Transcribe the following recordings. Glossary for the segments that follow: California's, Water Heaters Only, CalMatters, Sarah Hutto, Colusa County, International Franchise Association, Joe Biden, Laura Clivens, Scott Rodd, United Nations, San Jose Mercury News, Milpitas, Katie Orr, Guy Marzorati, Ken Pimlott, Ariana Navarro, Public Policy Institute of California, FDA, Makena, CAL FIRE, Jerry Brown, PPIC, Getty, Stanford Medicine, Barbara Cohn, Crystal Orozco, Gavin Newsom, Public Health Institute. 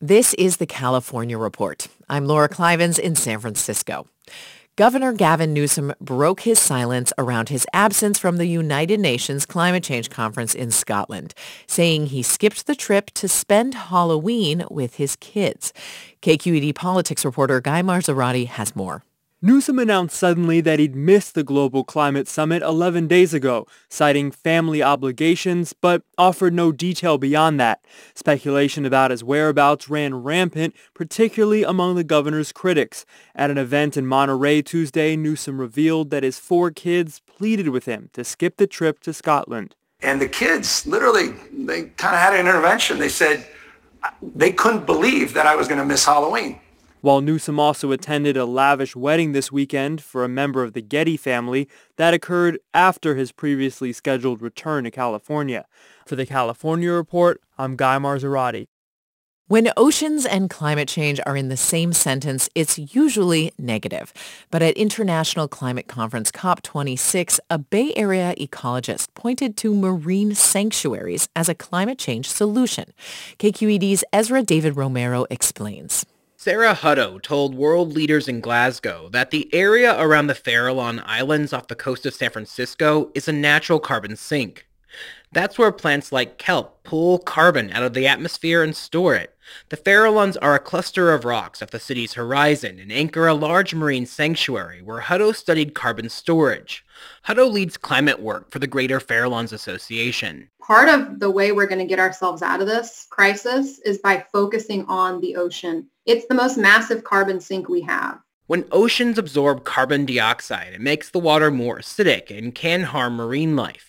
This is the California Report. I'm Laura Clivens in San Francisco. Governor Gavin Newsom broke his silence around his absence from the United Nations Climate Change Conference in Scotland, saying he skipped the trip to spend Halloween with his kids. KQED politics reporter Guy Marzorati has more. Newsom announced suddenly that he'd missed the Global Climate Summit 11 days ago, citing family obligations, but offered no detail beyond that. Speculation about his whereabouts ran rampant, particularly among the governor's critics. At an event in Monterey Tuesday, Newsom revealed that his 4 kids pleaded with him to skip the trip to Scotland. And the kids, literally, they kind of had an intervention. They said they couldn't believe that I was going to miss Halloween. While Newsom also attended a lavish wedding this weekend for a member of the Getty family, that occurred after his previously scheduled return to California. For the California Report, I'm Guy Marzorati. When oceans and climate change are in the same sentence, it's usually negative. But at International Climate Conference COP26, a Bay Area ecologist pointed to marine sanctuaries as a climate change solution. KQED's Ezra David Romero explains. Sarah Hutto told world leaders in Glasgow that the area around the Farallon Islands off the coast of San Francisco is a natural carbon sink. That's where plants like kelp pull carbon out of the atmosphere and store it. The Farallons are a cluster of rocks off the city's horizon and anchor a large marine sanctuary where Hutto studied carbon storage. Hutto leads climate work for the Greater Farallones Association. Part of the way we're going to get ourselves out of this crisis is by focusing on the ocean. It's the most massive carbon sink we have. When oceans absorb carbon dioxide, it makes the water more acidic and can harm marine life.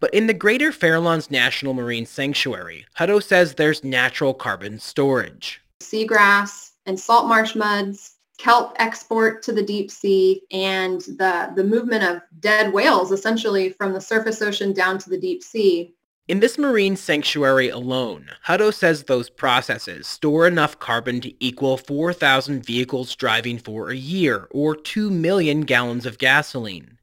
But in the Greater Farallones National Marine Sanctuary, Hutto says there's natural carbon storage. Seagrass and salt marsh muds, kelp export to the deep sea, and the movement of dead whales, essentially, from the surface ocean down to the deep sea. In this marine sanctuary alone, Hutto says those processes store enough carbon to equal 4,000 vehicles driving for a year, or 2 million gallons of gasoline.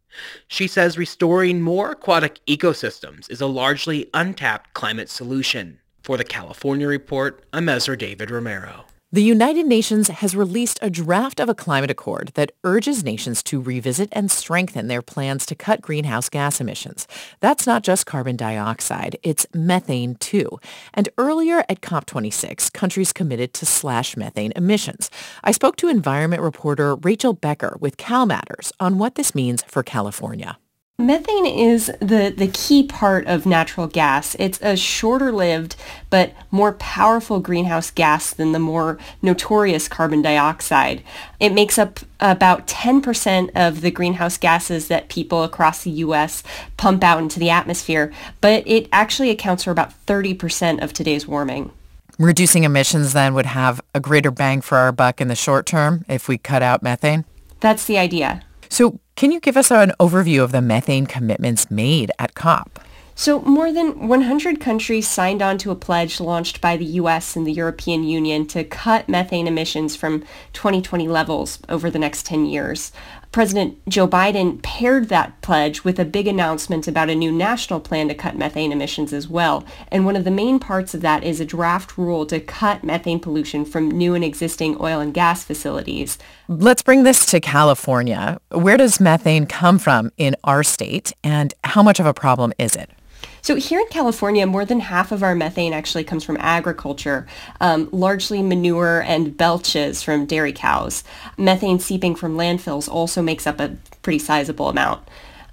She says restoring more aquatic ecosystems is a largely untapped climate solution. For the California Report, I'm Ezra David Romero. The United Nations has released a draft of a climate accord that urges nations to revisit and strengthen their plans to cut greenhouse gas emissions. That's not just carbon dioxide, it's methane too. And earlier at COP26, countries committed to slash methane emissions. I spoke to environment reporter Rachel Becker with CalMatters on what this means for California. Methane is the key part of natural gas. It's a shorter-lived but more powerful greenhouse gas than the more notorious carbon dioxide. It makes up about 10% of the greenhouse gases that people across the U.S. pump out into the atmosphere, but it actually accounts for about 30% of today's warming. Reducing emissions then would have a greater bang for our buck in the short term if we cut out methane? That's the idea. So can you give us an overview of the methane commitments made at COP? So more than 100 countries signed on to a pledge launched by the U.S. and the European Union to cut methane emissions from 2020 levels over the next 10 years. President Joe Biden paired that pledge with a big announcement about a new national plan to cut methane emissions as well. And one of the main parts of that is a draft rule to cut methane pollution from new and existing oil and gas facilities. Let's bring this to California. Where does methane come from in our state, and how much of a problem is it? So here in California, more than half of our methane actually comes from agriculture, largely manure and belches from dairy cows. Methane seeping from landfills also makes up a pretty sizable amount.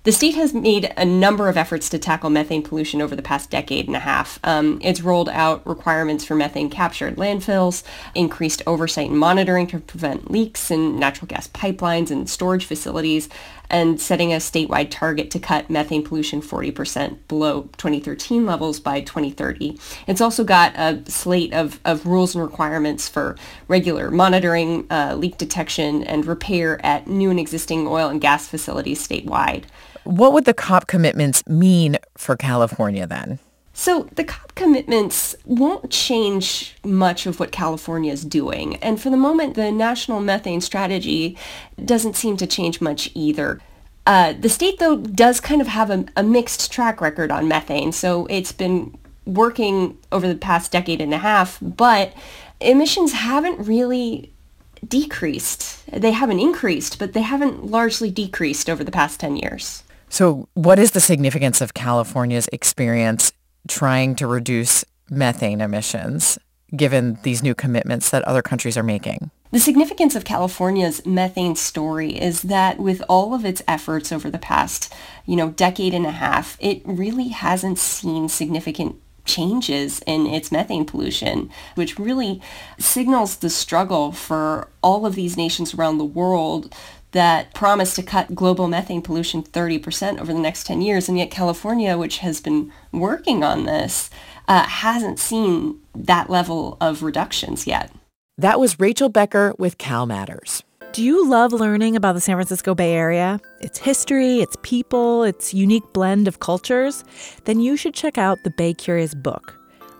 The state has made a number of efforts to tackle methane pollution over the past decade and a half. It's rolled out requirements for methane capture at landfills, increased oversight and monitoring to prevent leaks in natural gas pipelines and storage facilities, and setting a statewide target to cut methane pollution 40% below 2013 levels by 2030. It's also got a slate of rules and requirements for regular monitoring, leak detection, and repair at new and existing oil and gas facilities statewide. What would the COP commitments mean for California then? So the COP commitments won't change much of what California is doing. And for the moment, the National Methane Strategy doesn't seem to change much either. The state, though, does kind of have a mixed track record on methane. So it's been working over the past decade and a half, but emissions haven't really decreased. They haven't increased, but they haven't largely decreased over the past 10 years. So what is the significance of California's experience trying to reduce methane emissions, given these new commitments that other countries are making? The significance of California's methane story is that with all of its efforts over the past, decade and a half, it really hasn't seen significant changes in its methane pollution, which really signals the struggle for all of these nations around the world that promised to cut global methane pollution 30% over the next 10 years. And yet California, which has been working on this, hasn't seen that level of reductions yet. That was Rachel Becker with CalMatters. Do you love learning about the San Francisco Bay Area? Its history, its people, its unique blend of cultures? Then you should check out the Bay Curious book.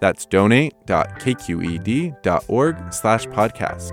That's donate.kqed.org/podcast.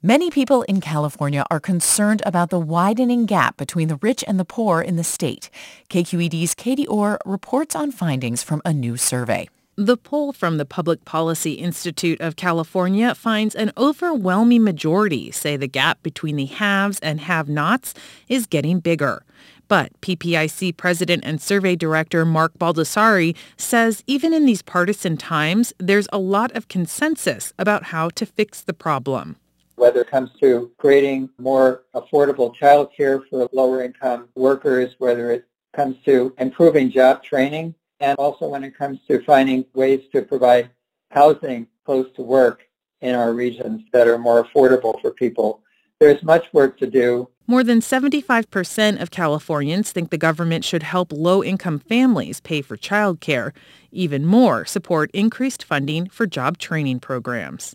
Many people in California are concerned about the widening gap between the rich and the poor in the state. KQED's Katie Orr reports on findings from a new survey. The poll from the Public Policy Institute of California finds an overwhelming majority say the gap between the haves and have-nots is getting bigger. But PPIC President and Survey Director Mark Baldassari says even in these partisan times, there's a lot of consensus about how to fix the problem. Whether it comes to creating more affordable childcare for lower-income workers, whether it comes to improving job training, and also when it comes to finding ways to provide housing close to work in our regions that are more affordable for people. There's much work to do. More than 75% of Californians think the government should help low-income families pay for childcare. Even more support increased funding for job training programs.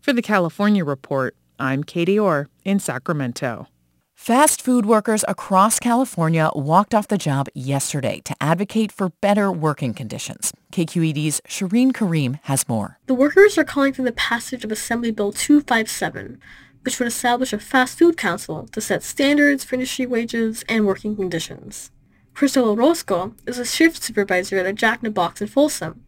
For the California Report, I'm Katie Orr in Sacramento. Fast food workers across California walked off the job yesterday to advocate for better working conditions. KQED's Shehreen Karim has more. The workers are calling for the passage of Assembly Bill 257. which would establish a fast food council to set standards for industry wages and working conditions. Crystal Orozco is a shift supervisor at a Jack in the Box in Folsom.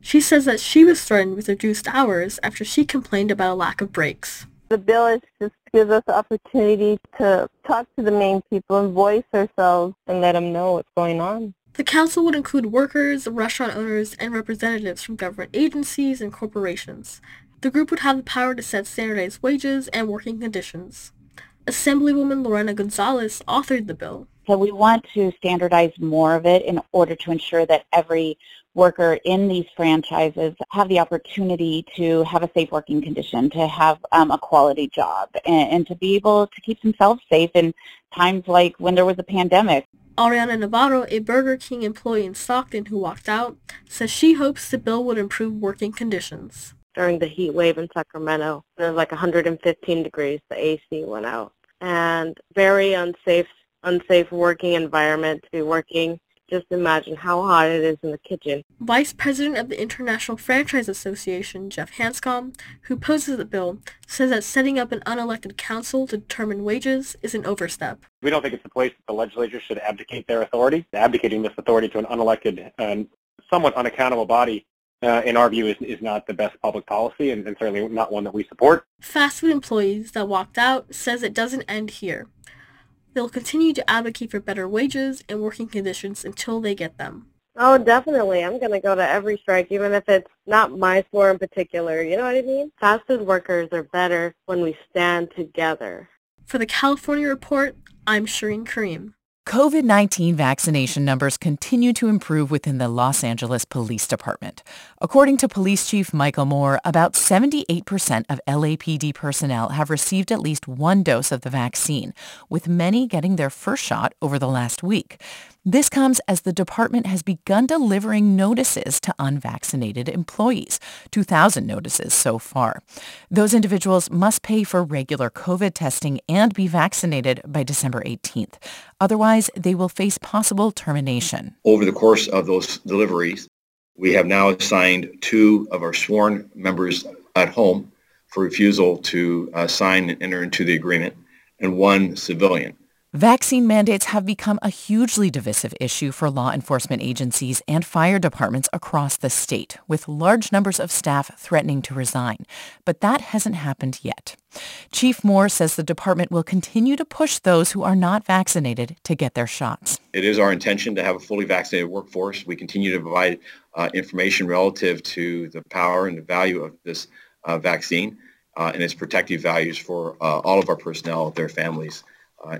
She says that she was threatened with reduced hours after she complained about a lack of breaks. The bill is just gives us the opportunity to talk to the main people and voice ourselves and let them know what's going on. The council would include workers, restaurant owners, and representatives from government agencies and corporations. The group would have the power to set standardized wages and working conditions. Assemblywoman Lorena Gonzalez authored the bill. So we want to standardize more of it in order to ensure that every worker in these franchises have the opportunity to have a safe working condition, to have a quality job, and to be able to keep themselves safe in times like when there was a pandemic. Ariana Navarro, a Burger King employee in Stockton who walked out, says she hopes the bill would improve working conditions. During the heat wave in Sacramento, it was like 115 degrees, the AC went out, and very unsafe working environment to be working. Just imagine how hot it is in the kitchen. Vice President of the International Franchise Association, Jeff Hanscom, who opposes the bill, says that setting up an unelected council to determine wages is an overstep. We don't think it's the place that the legislature should abdicate their authority. Abdicating this authority to an unelected and somewhat unaccountable body, in our view, is not the best public policy and certainly not one that we support. Fast food employees that walked out says it doesn't end here. They'll continue to advocate for better wages and working conditions until they get them. Oh, definitely. I'm going to go to every strike, even if it's not my floor in particular. You know what I mean? Fast food workers are better when we stand together. For the California Report, I'm Shehreen Karim. COVID-19 vaccination numbers continue to improve within the Los Angeles Police Department. According to Police Chief Michael Moore, about 78% of LAPD personnel have received at least one dose of the vaccine, with many getting their first shot over the last week. This comes as the department has begun delivering notices to unvaccinated employees, 2,000 notices so far. Those individuals must pay for regular COVID testing and be vaccinated by December 18th. Otherwise, they will face possible termination. Over the course of those deliveries, we have now assigned 2 of our sworn members at home for refusal to sign and enter into the agreement, and 1 civilian. Vaccine mandates have become a hugely divisive issue for law enforcement agencies and fire departments across the state, with large numbers of staff threatening to resign. But that hasn't happened yet. Chief Moore says the department will continue to push those who are not vaccinated to get their shots. It is our intention to have a fully vaccinated workforce. We continue to provide information relative to the power and the value of this vaccine and its protective values for all of our personnel, their families,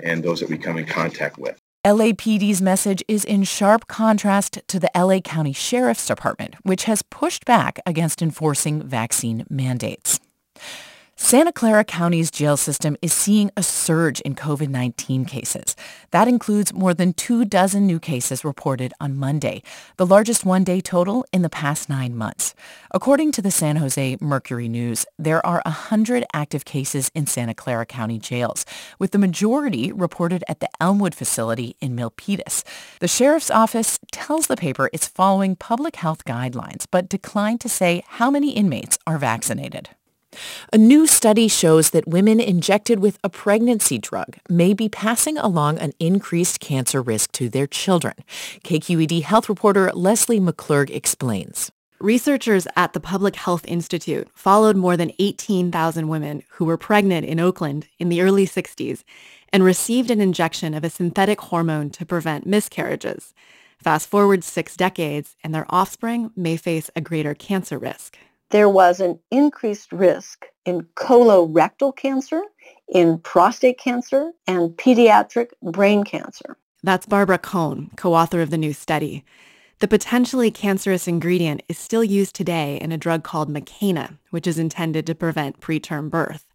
and those that we come in contact with. LAPD's message is in sharp contrast to the LA County Sheriff's Department, which has pushed back against enforcing vaccine mandates. Santa Clara County's jail system is seeing a surge in COVID-19 cases. That includes more than 24 new cases reported on Monday, the largest one-day total in the past 9 months. According to the San Jose Mercury News, there are 100 active cases in Santa Clara County jails, with the majority reported at the Elmwood facility in Milpitas. The sheriff's office tells the paper it's following public health guidelines, but declined to say how many inmates are vaccinated. A new study shows that women injected with a pregnancy drug may be passing along an increased cancer risk to their children. KQED health reporter Lesley McClurg explains. Researchers at the Public Health Institute followed more than 18,000 women who were pregnant in Oakland in the early 60s and received an injection of a synthetic hormone to prevent miscarriages. Fast forward 6 decades, and their offspring may face a greater cancer risk. There was an increased risk in colorectal cancer, in prostate cancer, and pediatric brain cancer. That's Barbara Cohn, co-author of the new study. The potentially cancerous ingredient is still used today in a drug called Makena, which is intended to prevent preterm birth.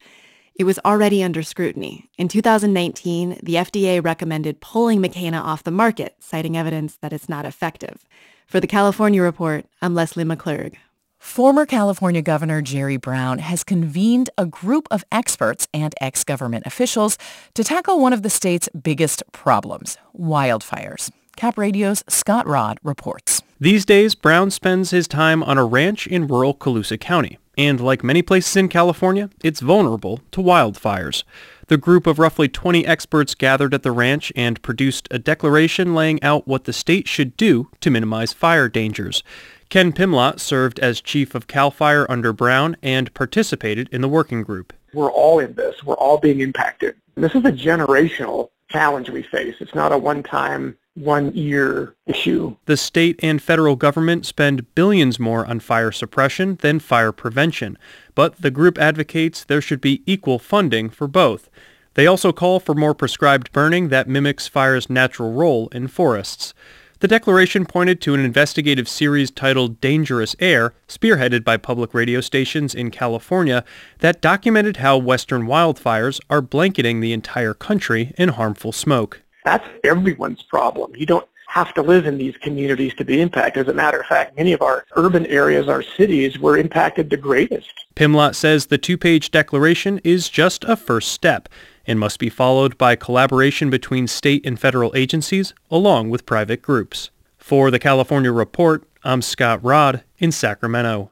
It was already under scrutiny. In 2019, the FDA recommended pulling Makena off the market, citing evidence that it's not effective. For the California Report, I'm Lesley McClurg. Former California Governor Jerry Brown has convened a group of experts and ex-government officials to tackle one of the state's biggest problems, wildfires. Cap Radio's Scott Rodd reports. These days, Brown spends his time on a ranch in rural Colusa County. And like many places in California, it's vulnerable to wildfires. The group of roughly 20 experts gathered at the ranch and produced a declaration laying out what the state should do to minimize fire dangers. Ken Pimlott served as chief of CAL FIRE under Brown and participated in the working group. We're all in this. We're all being impacted. This is a generational challenge we face. It's not a one-time, one-year issue. The state and federal government spend billions more on fire suppression than fire prevention, but the group advocates there should be equal funding for both. They also call for more prescribed burning that mimics fire's natural role in forests. The declaration pointed to an investigative series titled Dangerous Air, spearheaded by public radio stations in California, that documented how western wildfires are blanketing the entire country in harmful smoke. That's everyone's problem. You don't have to live in these communities to be impacted. As a matter of fact, many of our urban areas, our cities, were impacted the greatest. Pimlott says the two-page declaration is just a first step and must be followed by collaboration between state and federal agencies along with private groups. For the California Report, I'm Scott Rodd in Sacramento.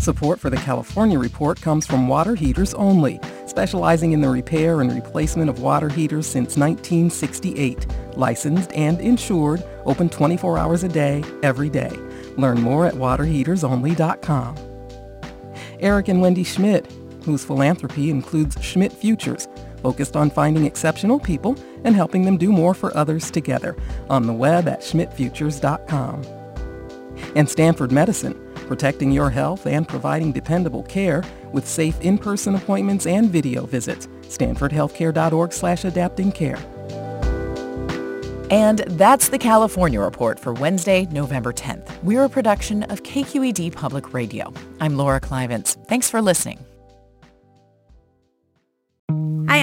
Support for the California Report comes from Water Heaters Only, specializing in the repair and replacement of water heaters since 1968. Licensed and insured, open 24 hours a day, every day. Learn more at waterheatersonly.com. Eric and Wendy Schmidt, whose philanthropy includes Schmidt Futures, focused on finding exceptional people and helping them do more for others together, on the web at schmidtfutures.com. And Stanford Medicine, protecting your health and providing dependable care with safe in-person appointments and video visits. StanfordHealthcare.org/adaptingcare. And that's the California Report for Wednesday, November 10th. We're a production of KQED Public Radio. I'm Laura Clivens. Thanks for listening. Hi,